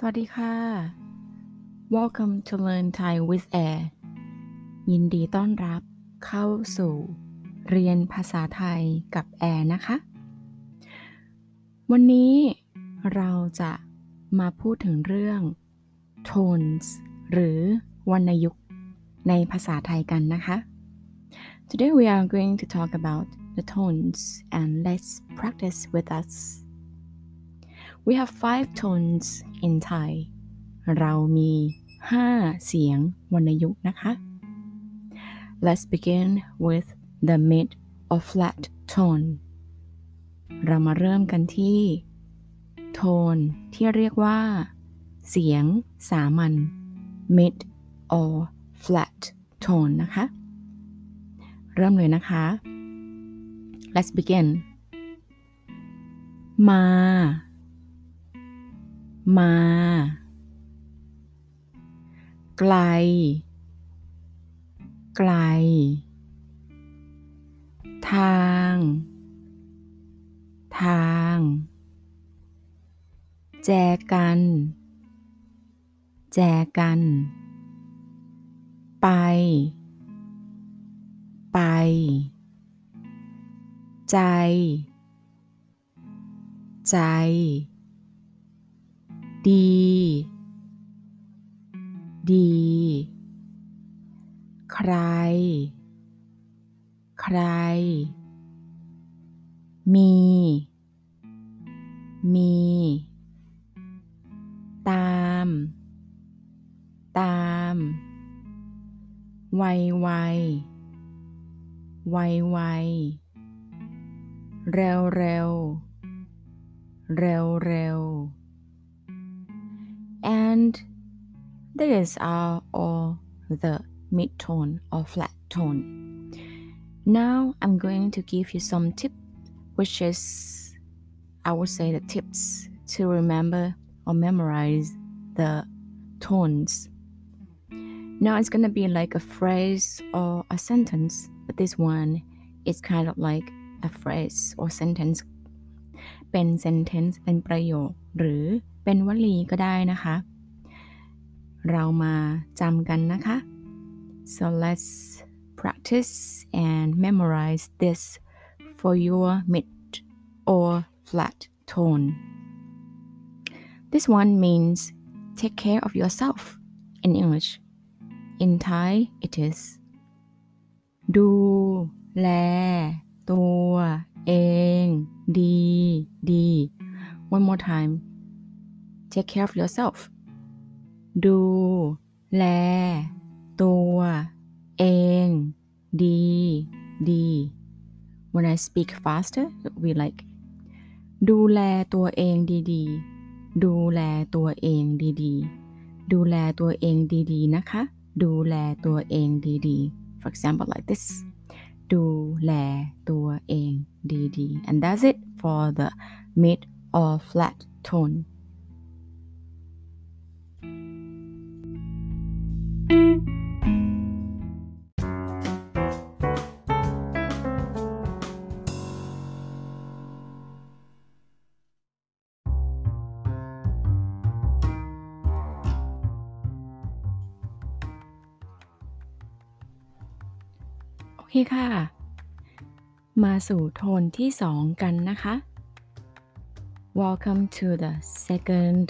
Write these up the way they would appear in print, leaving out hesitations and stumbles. สวัสดีค่ะ Welcome to Learn Thai with Air ยินดีต้อนรับเข้าสู่เรียนภาษาไทยกับแอร์นะคะวันนี้เราจะมาพูดถึงเรื่อง tones หรือวรรณยุกต์ในภาษาไทยกันนะคะ Today we are going to talk about the tones and let's practice with us We have 5 tones in Thai เรามี5เสียงวรรณยุกต์นะคะ Let's begin with the mid or flat tone เรามาเริ่มกันที่โทนที่เรียกว่าเสียงสามัญ mid or flat tone นะคะเริ่มเลยนะคะ Let's begin มาไกลไกลทางแจกันไปใจดีใครมีตามไวเร็วAnd these are all the mid-tone or flat tone. Now I'm going to give you some tips, which is, I would say, the tips to remember or memorize the tones. Now it's going to be like a phrase or a sentence, but this one is kind of like a phrase or sentence. เป็น sentence เป็นประโยคหรือเป็นวลีก็ได้นะคะเรามาจำกันนะคะ So let's practice and memorize this for your mid or flat tone. This one means take care of yourself in English. In Thai it is ดูแลตัวเองดี One more time.Take care of yourself ดูแลตัวเองดี When I speak faster it will be like ดูแลตัวเองดีๆดูแลตัวเองดีๆนะคะดูแลตัวเองดีๆ For example like this ดูแลตัวเองดีๆ And that's it for the mid or flat toneโอเคค่ะมาสู่โทนที่2กันนะคะ Welcome to the second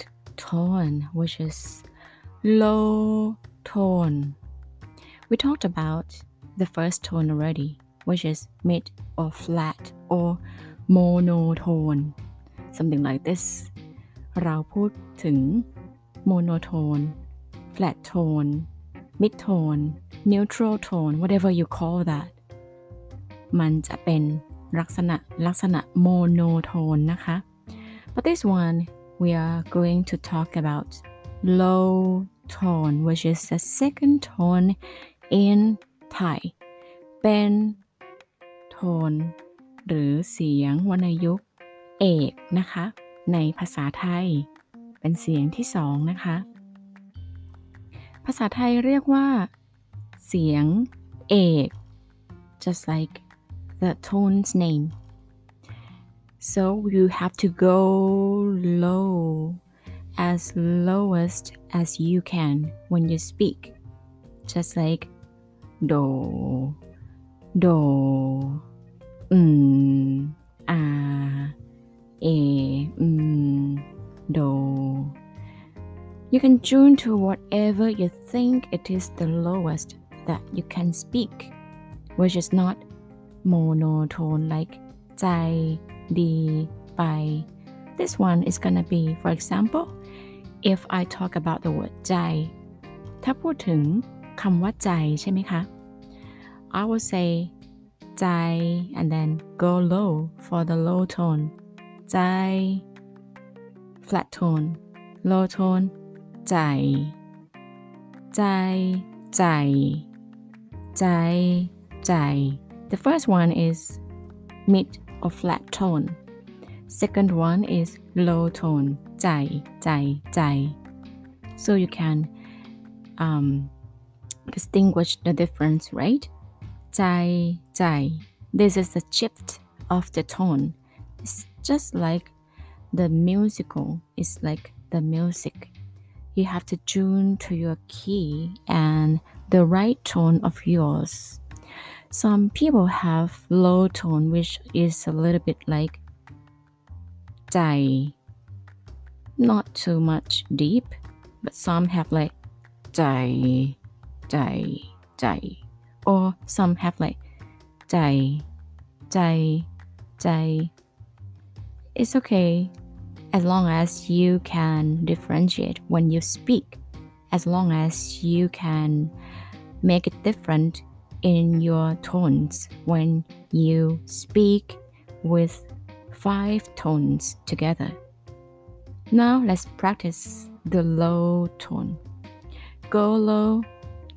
tone which is low tone We talked about the first tone already which is mid or flat or monotone something like this เราพูดถึง monotone flat tone mid tone neutral tone whatever you call that มันจะเป็นลักษณะโมโนโทนนะคะ but this one we are going to talk about low tone which is the second tone in Thai เป็นโทนหรือเสียงวรรณยุกต์เอกนะคะในภาษาไทยเป็นเสียงที่สองนะคะภาษาไทยเรียกว่าเสียงเอก just like the tone's name so you have to go low as lowest as you can when you speak. Just like do, do, a, e, do. You can tune to whatever you think it is the lowest that you can speak, which is not monotone like ใจ ดี ไป. This one is gonna be, for example, if I talk about the word ใจ ถ้าพูดถึงคำว่าใจใช่ไหมคะ I will say ใจ and then go low for the low tone ใจ flat tone low tone ใจ ใจ ใจ ใจ ใจ The first one is mid or flat tone Second one is low tone, ใจ, ใจ, ใจ. So you can distinguish the difference, right? ใจ, ใจ. This is the shift of the tone. It's just like the musical. It's like the music. You have to tune to your key and the right tone of yours. Some people have low tone, which is a little bit like ใจ not too much deep, but some have like ใจ ใจ ใจ or some have like ใจ ใจ ใจ It's okay as long as you can differentiate when you speak, as long as you can make it different in your tones when you speak with 5 tones together. Now let's practice the low tone. Go low,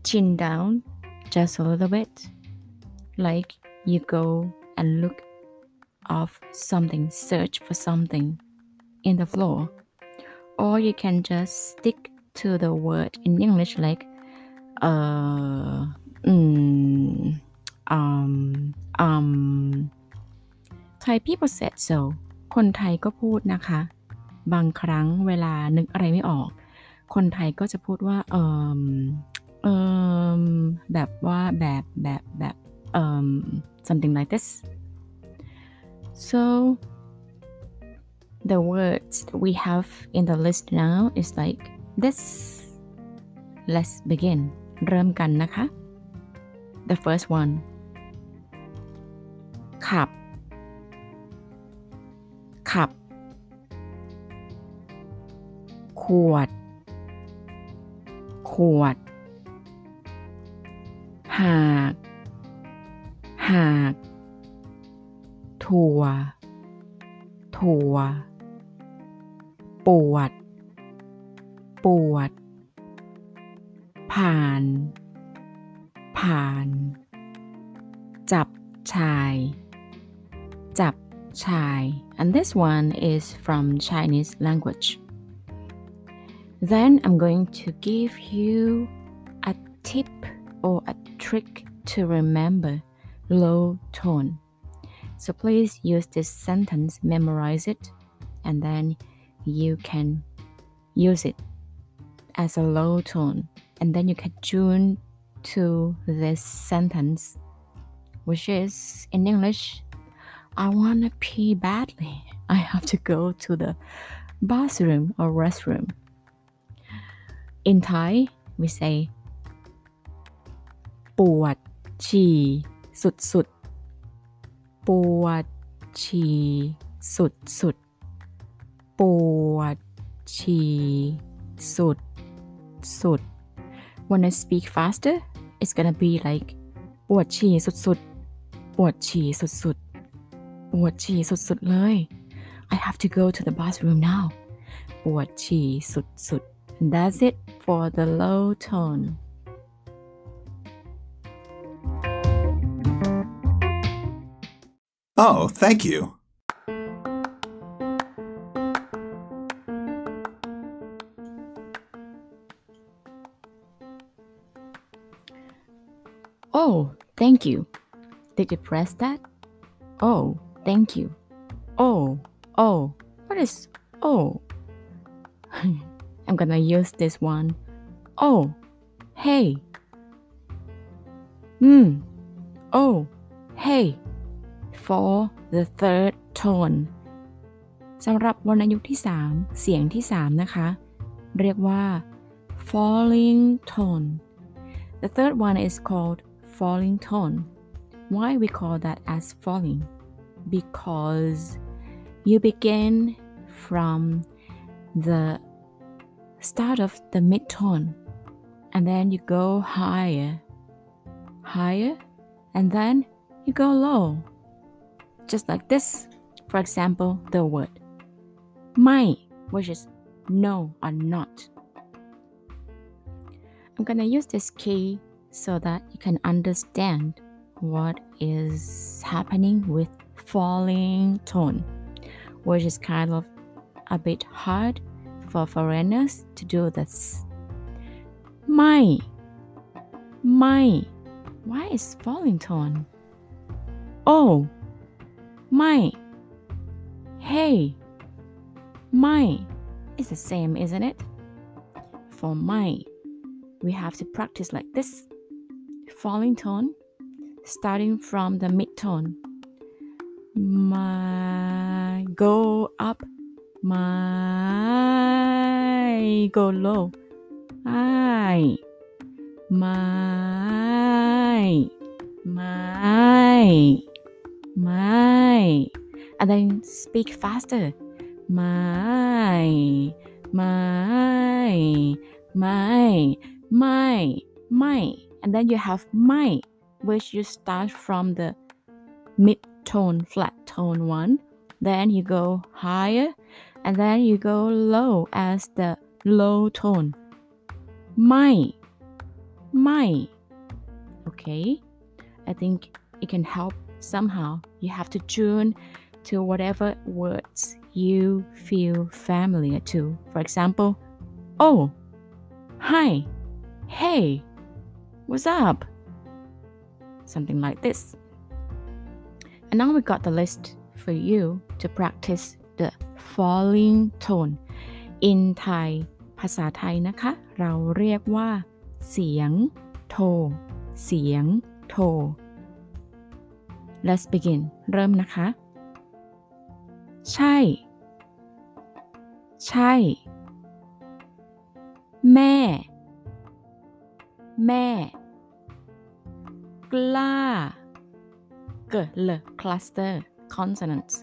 chin down, just a little bit, like you go and look of something, search for something in the floor. Or you can just stick to the word in English like Thai people said so คนไทยก็พูดนะคะบางครั้งเวลานึกอะไรไม่ออกคนไทยก็จะพูดว่าแบบว่าแบบsomething like this so the words we have in the list now is like this let's begin เริ่มกันนะคะ the first one ขับขับขวดขวดหากหากถั่วถั่วปวดปวดผ่านผ่านจับชายจับChai, and this one is from Chinese language. Then I'm going to give you a tip or a trick to remember low tone. So please use this sentence, memorize it, and then you can use it as a low tone. And then you can tune to this sentence, which is in English.I want to pee badly. I have to go to the bathroom or restroom. In Thai, we say ปวดฉี่สุดๆปวดฉี่สุดๆปวดฉี่สุดๆ When I speak faster, it's gonna be like ปวดฉี่สุดๆปวดฉี่สุดๆปวดฉี่สุดๆเลย I have to go to the bathroom now ปวดฉี่สุดๆ That's it for the low tone Oh, thank you. Oh, thank you. Did you press that? Oh.Thank you. Oh, what is oh? I'm gonna use this one. Oh, hey. Oh, hey. For the third tone. สำหรับวรรณยุกต์ที่3เสียงที่3นะคะเรียกว่า falling tone. The third one is called falling tone. Why we call that as falling? Because you begin from the start of the mid tone and then you go higher and then you go low. Just like this. For example, the word my, which is no or not. I'm gonna use this key so that you can understand what is happening with falling tone, which is kind of a bit hard for foreigners to do this. My. Why is falling tone? Oh, my. Hey, my is the same, isn't it? For my, we have to practice like this. Falling tone, starting from the mid-tone. My, go up. My, go low. My. And then speak faster. My. And then you have my, which you start from the mid-tone, flat tone one. Then you go higher, and then you go low as the low tone. My. Okay, I think it can help somehow. You have to tune to whatever words you feel familiar to. For example, oh, hi, hey, what's up? Something like this. And now we got the list for you to practice the falling tone. In Thai, ภาษาไทยนะคะเราเรียกว่าเสียงโทเสียงโท Let's begin. เริ่มนะคะใช่ใช่แม่กล้าเกิดเลคลัสเตอร์ consonants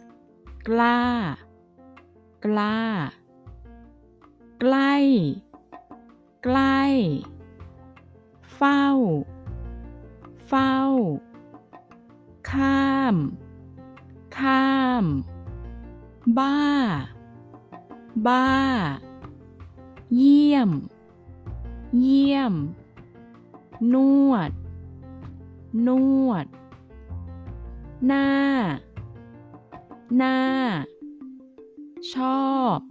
กล้าใกล้เฝ้าข้ามบ้าเยี่ยมนวดหน้าชอบ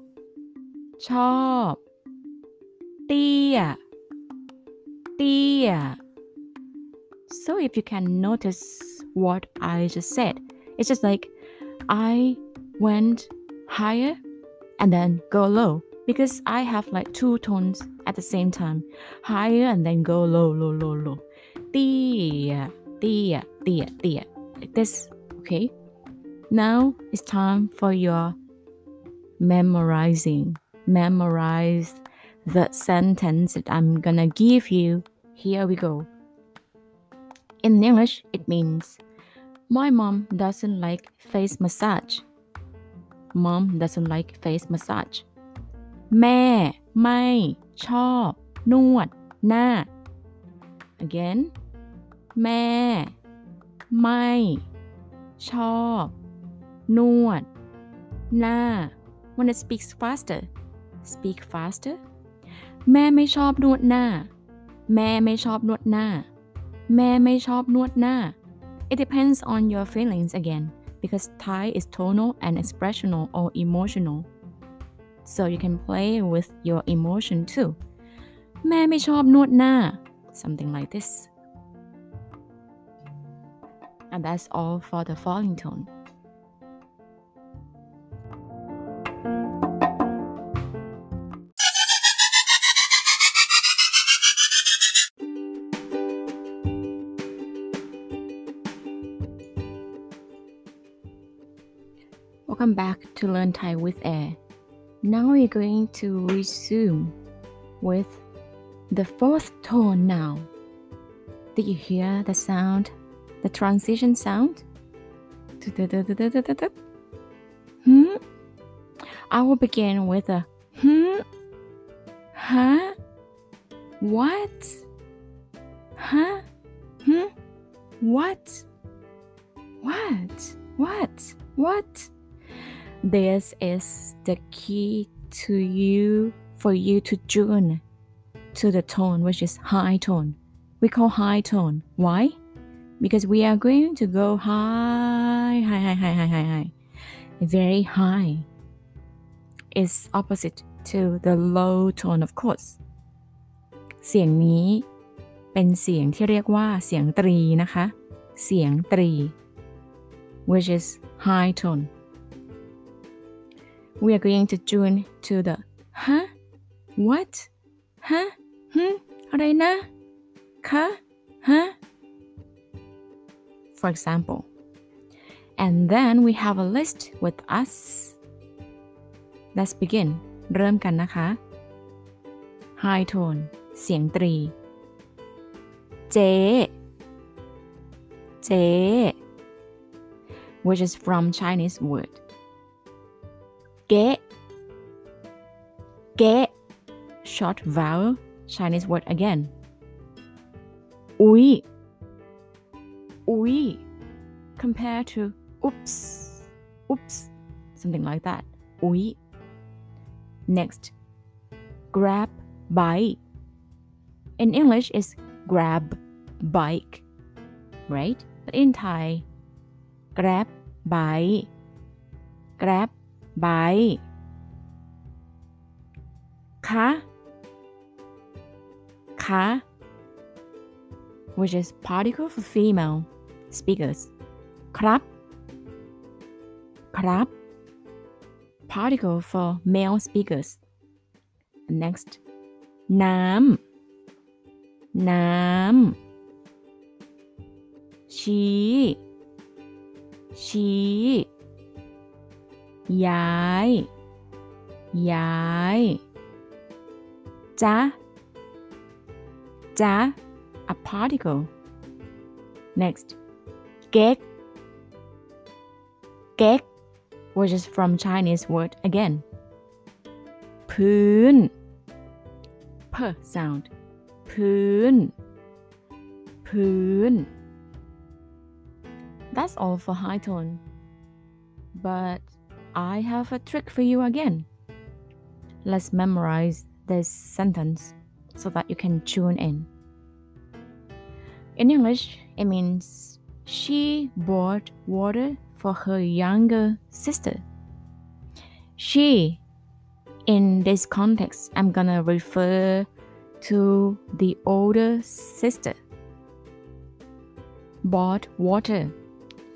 เตี้ยSo if you can notice what I just said, it's just like I went higher and then go low because I have like two tones at the same time, higher and then go low. เตี้ย like this, okay? Now it's time for your memorizing. Memorize the sentence that I'm gonna give you. Here we go.In English, it means, my mom doesn't like face massage. Mom doesn't like face massage. แม่ไม่ชอบนวดหน้า Again, แม่ไม่ชอบนวดหน้า When it speaks faster, speak faster. แม่ไม่ชอบนวดหน้า แม่ไม่ชอบนวดหน้าแม่ไม่ชอบนวดหน้า It depends on your feelings again because Thai is tonal and expressional or emotional so you can play with your emotion too แม่ไม่ชอบนวดหน้า something like this and that's all for the falling tone Welcome back to Learn Thai with Air. Now we're going to resume with the fourth tone noun. Did you hear the sound? The transition sound? I will begin with a huh? What? Huh? What? What? What? What? This is the key to you, for you to tune to the tone, which is high tone. We call high tone. Why? Because we are going to go high, high, high, high, high, high, high. Very high. It's opposite to the low tone, of course. เสียงนี้เป็นเสียงที่เรียกว่าเสียงตรีนะคะเสียงตรี which is high tone. We are going to tune to the huh? What? Huh?อะไรนะคะฮะ for example. And then we have a list with us. Let's begin. เริ่มกันนะคะ high tone เสียงตรีเจเจ which is from Chinese word เกะเกะ short vowel Chinese word again อุ้ยอุ้ย compare to oops oops something like that อุ้ย next grab by in English is grab bike right but in Thai grab bike คะคะ which is particle for female speakers ครับครับ particle for male speakers next น้ำน้ำชี้ชี้ย้ายย้ายจ๊ะจ๊ะ a particle next เก๊กเก๊ก which is from Chinese word again พื้น p soundพื้น พื้น That's all for high tone. But I have a trick for you again. Let's memorize this sentence so that you can tune in. In English, it means she bought water for her younger sister. She, in this context, I'm gonna refer to the older sister bought water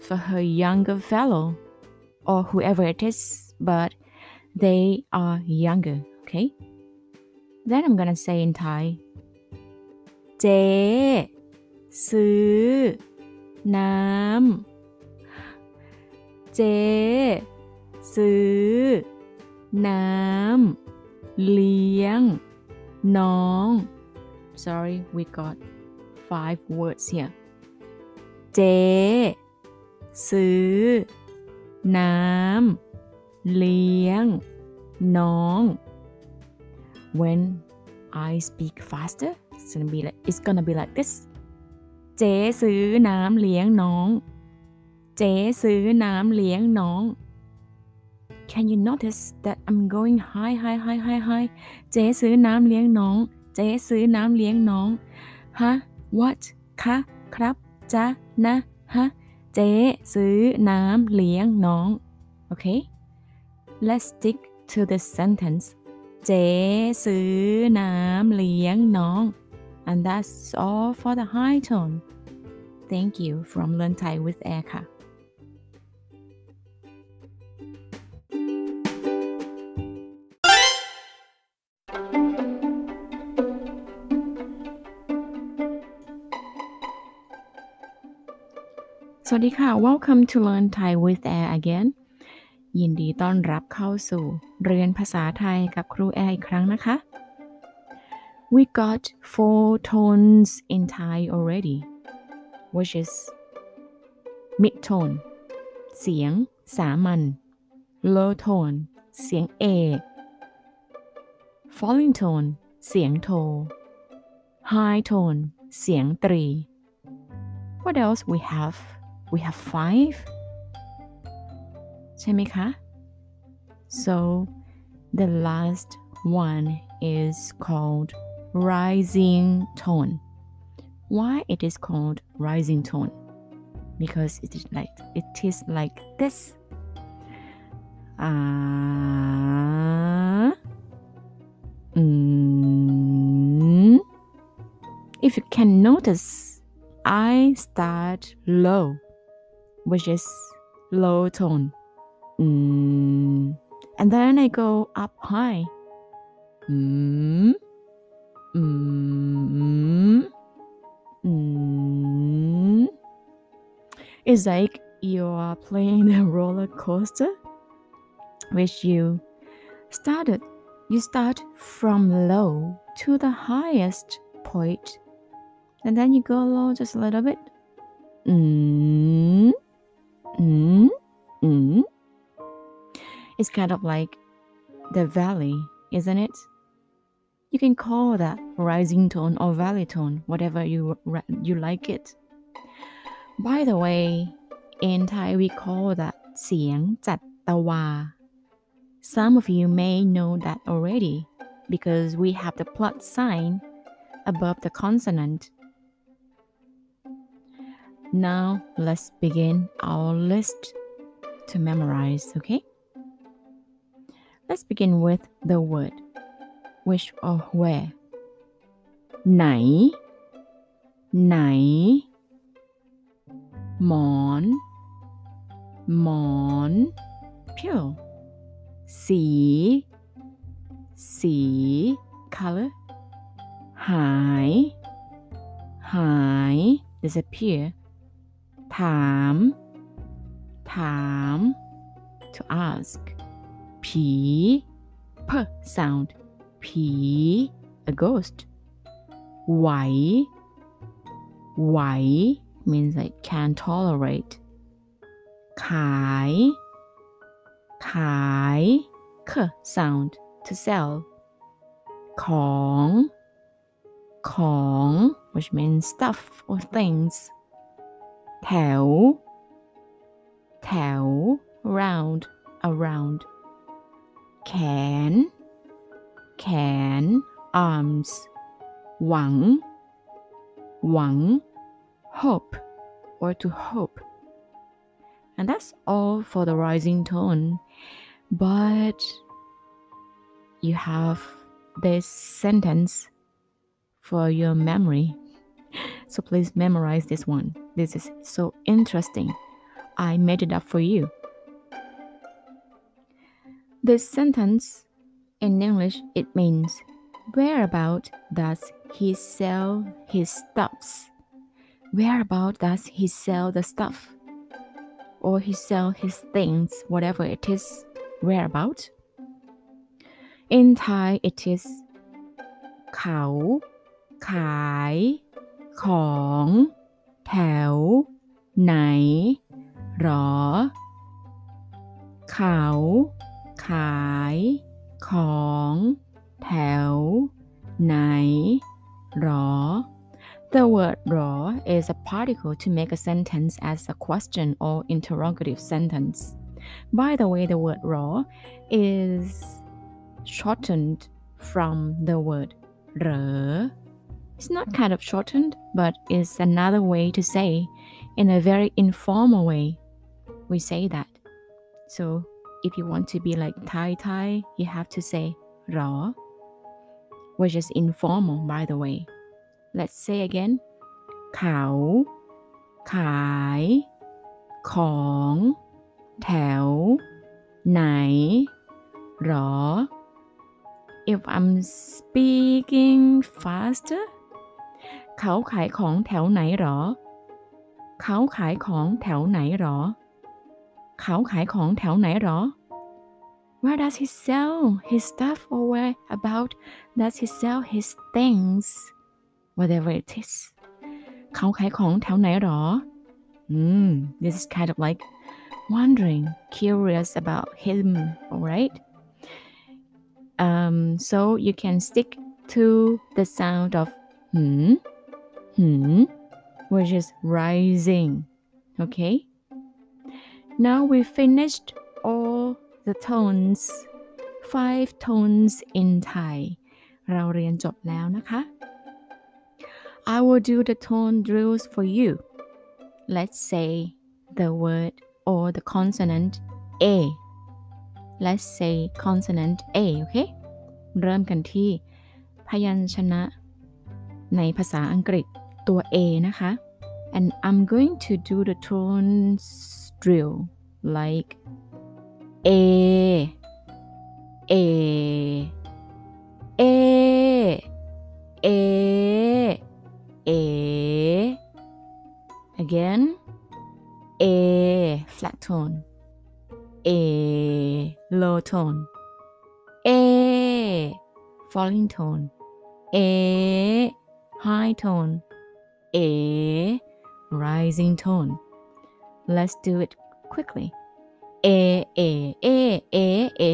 for her younger fellow or whoever it is but they are younger okay then I'm gonna say in Thai เจ๊ซื้อน้ำเจ๊ซื้อน้ำเลี้ยงน้อง sorry we got 5 words here เจซื้อน้ำเลี้ยงน้อง when I speak faster it's gonna be like this เจซื้อน้ำเลี้ยงน้องเจซื้อน้ำเลี้ยงน้อง Can you notice that I'm going high, high, high, high, high? เจ๊ซื้อน้ำเลี้ยงน้อง เจ๊ซื้อน้ำเลี้ยงน้อง ฮะ what คะ ครับ จ๊ะ นะ ฮะ เจ๊ซื้อน้ำเลี้ยงน้อง Okay? Let's stick to this sentence. เจ๊ซื้อน้ำเลี้ยงน้อง And that's all for the high tone. Thank you from Learn Thai with Air ค่ะสวัสดีค่ะ Welcome to Learn Thai with Air again ยินดีต้อนรับเข้าสู่เรียนภาษาไทยกับครูแอร์อีกครั้งนะคะ We got 4 tones in Thai already, which is mid-tone เสียงสามัญ low tone เสียงเอก falling tone เสียงโท high tone เสียงตรี What else we have? We have 5.ใช่ไหมคะ So the last one is called rising tone. Why it is called rising tone? Because it is like this. If you can notice, I start low, which is low tone.And then I go up high. It's like you are playing a roller coaster, which you start from low to the highest point, and then you go low just a little bit. It's kind of like the valley, isn't it? You can call that rising tone or valley tone, whatever you like it. By the way, in Thai we call that เสียงจัตวา. Some of you may know that already because we have the plus sign above the consonant. Now let's begin our list to memorize, okay?Let's begin with the word which or where. ไหน ไหน หมอน หมอน pillow สี สี color หาย หาย disappear ถาม ถาม to ask P, P sound. P, a ghost. Why? Why means I can't tolerate. Kai, Kai, K sound to sell. Kong, Kong, which means stuff or things. Tao, Tao, round, around.Can, can, arms. หวัง หวัง hope or to hope. And that's all for the rising tone. But you have this sentence for your memory. So please memorize this one. This is so interesting. I made it up for you.This sentence, in English, it means whereabout does he sell his stuffs? Whereabout does he sell the stuff? Or he sell his things, whatever it is, whereabout? In Thai, it is เขาขายของแถวไหนหรอเขาขายของแถวไหนหรอ The word หรอ is a particle to make a sentence as a question or interrogative sentence. By the way, the word หรอ is shortened from the word เหรอ It's not kind of shortened, but it's another way to say in a very informal way. We say that. So,If you want to be like Thai, you have to say หรอ which is informal, by the way. Let's say again. เขาขายของแถวไหนหรอ If I'm speaking faster, เขาขายของแถวไหนหรอ เขาขายของแถวไหนหรอเขาขายของแถวไหนหรอ Where does he sell his stuff, or where about does he sell his things? Whatever it is. เขาขายของแถวไหนหรอ This is kind of like wondering, curious about him, alright? So you can stick to the sound of which is rising. Okay? Now we finished all the tones, 5 tones in Thai. เราเรียนจบแล้วนะคะ I will do the tone drills for you. Let's say the word or the consonant A. Let's say consonant A, okay? เริ่มกันที่พยัญชนะในภาษาอังกฤษตัว A นะคะ And I'm going to do the tones drill like A, A, A, A.A, again, A, flat tone, A, low tone, A, falling tone, A, high tone, A, rising tone. Let's do it quickly. A, A, A, A, A,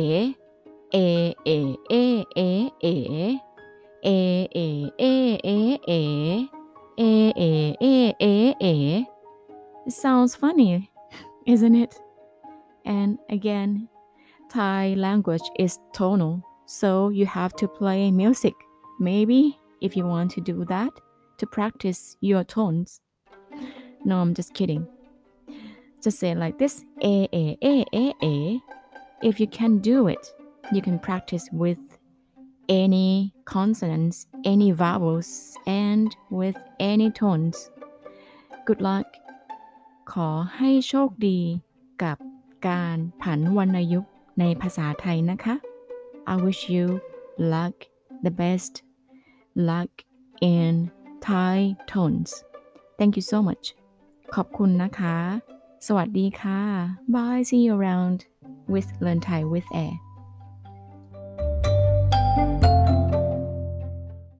A, A, A, A, A, A, A, A, A, A.A, A, A, A, A. It sounds funny, isn't it? And again, Thai language is tonal, so you have to play music. Maybe if you want to do that, to practice your tones. No, I'm just kidding. Just say it like this, A, A, A, A, A. If you can do it, you can practice with any consonants, any vowels, and with any tones. Good luck. ขอให้โชคดีกับการผันวรรณยุกต์ในภาษาไทยนะคะ I wish you luck, the best luck in Thai tones. Thank you so much. ขอบคุณนะคะ สวัสดีค่ะ Bye. See you around with Learn Thai with Air.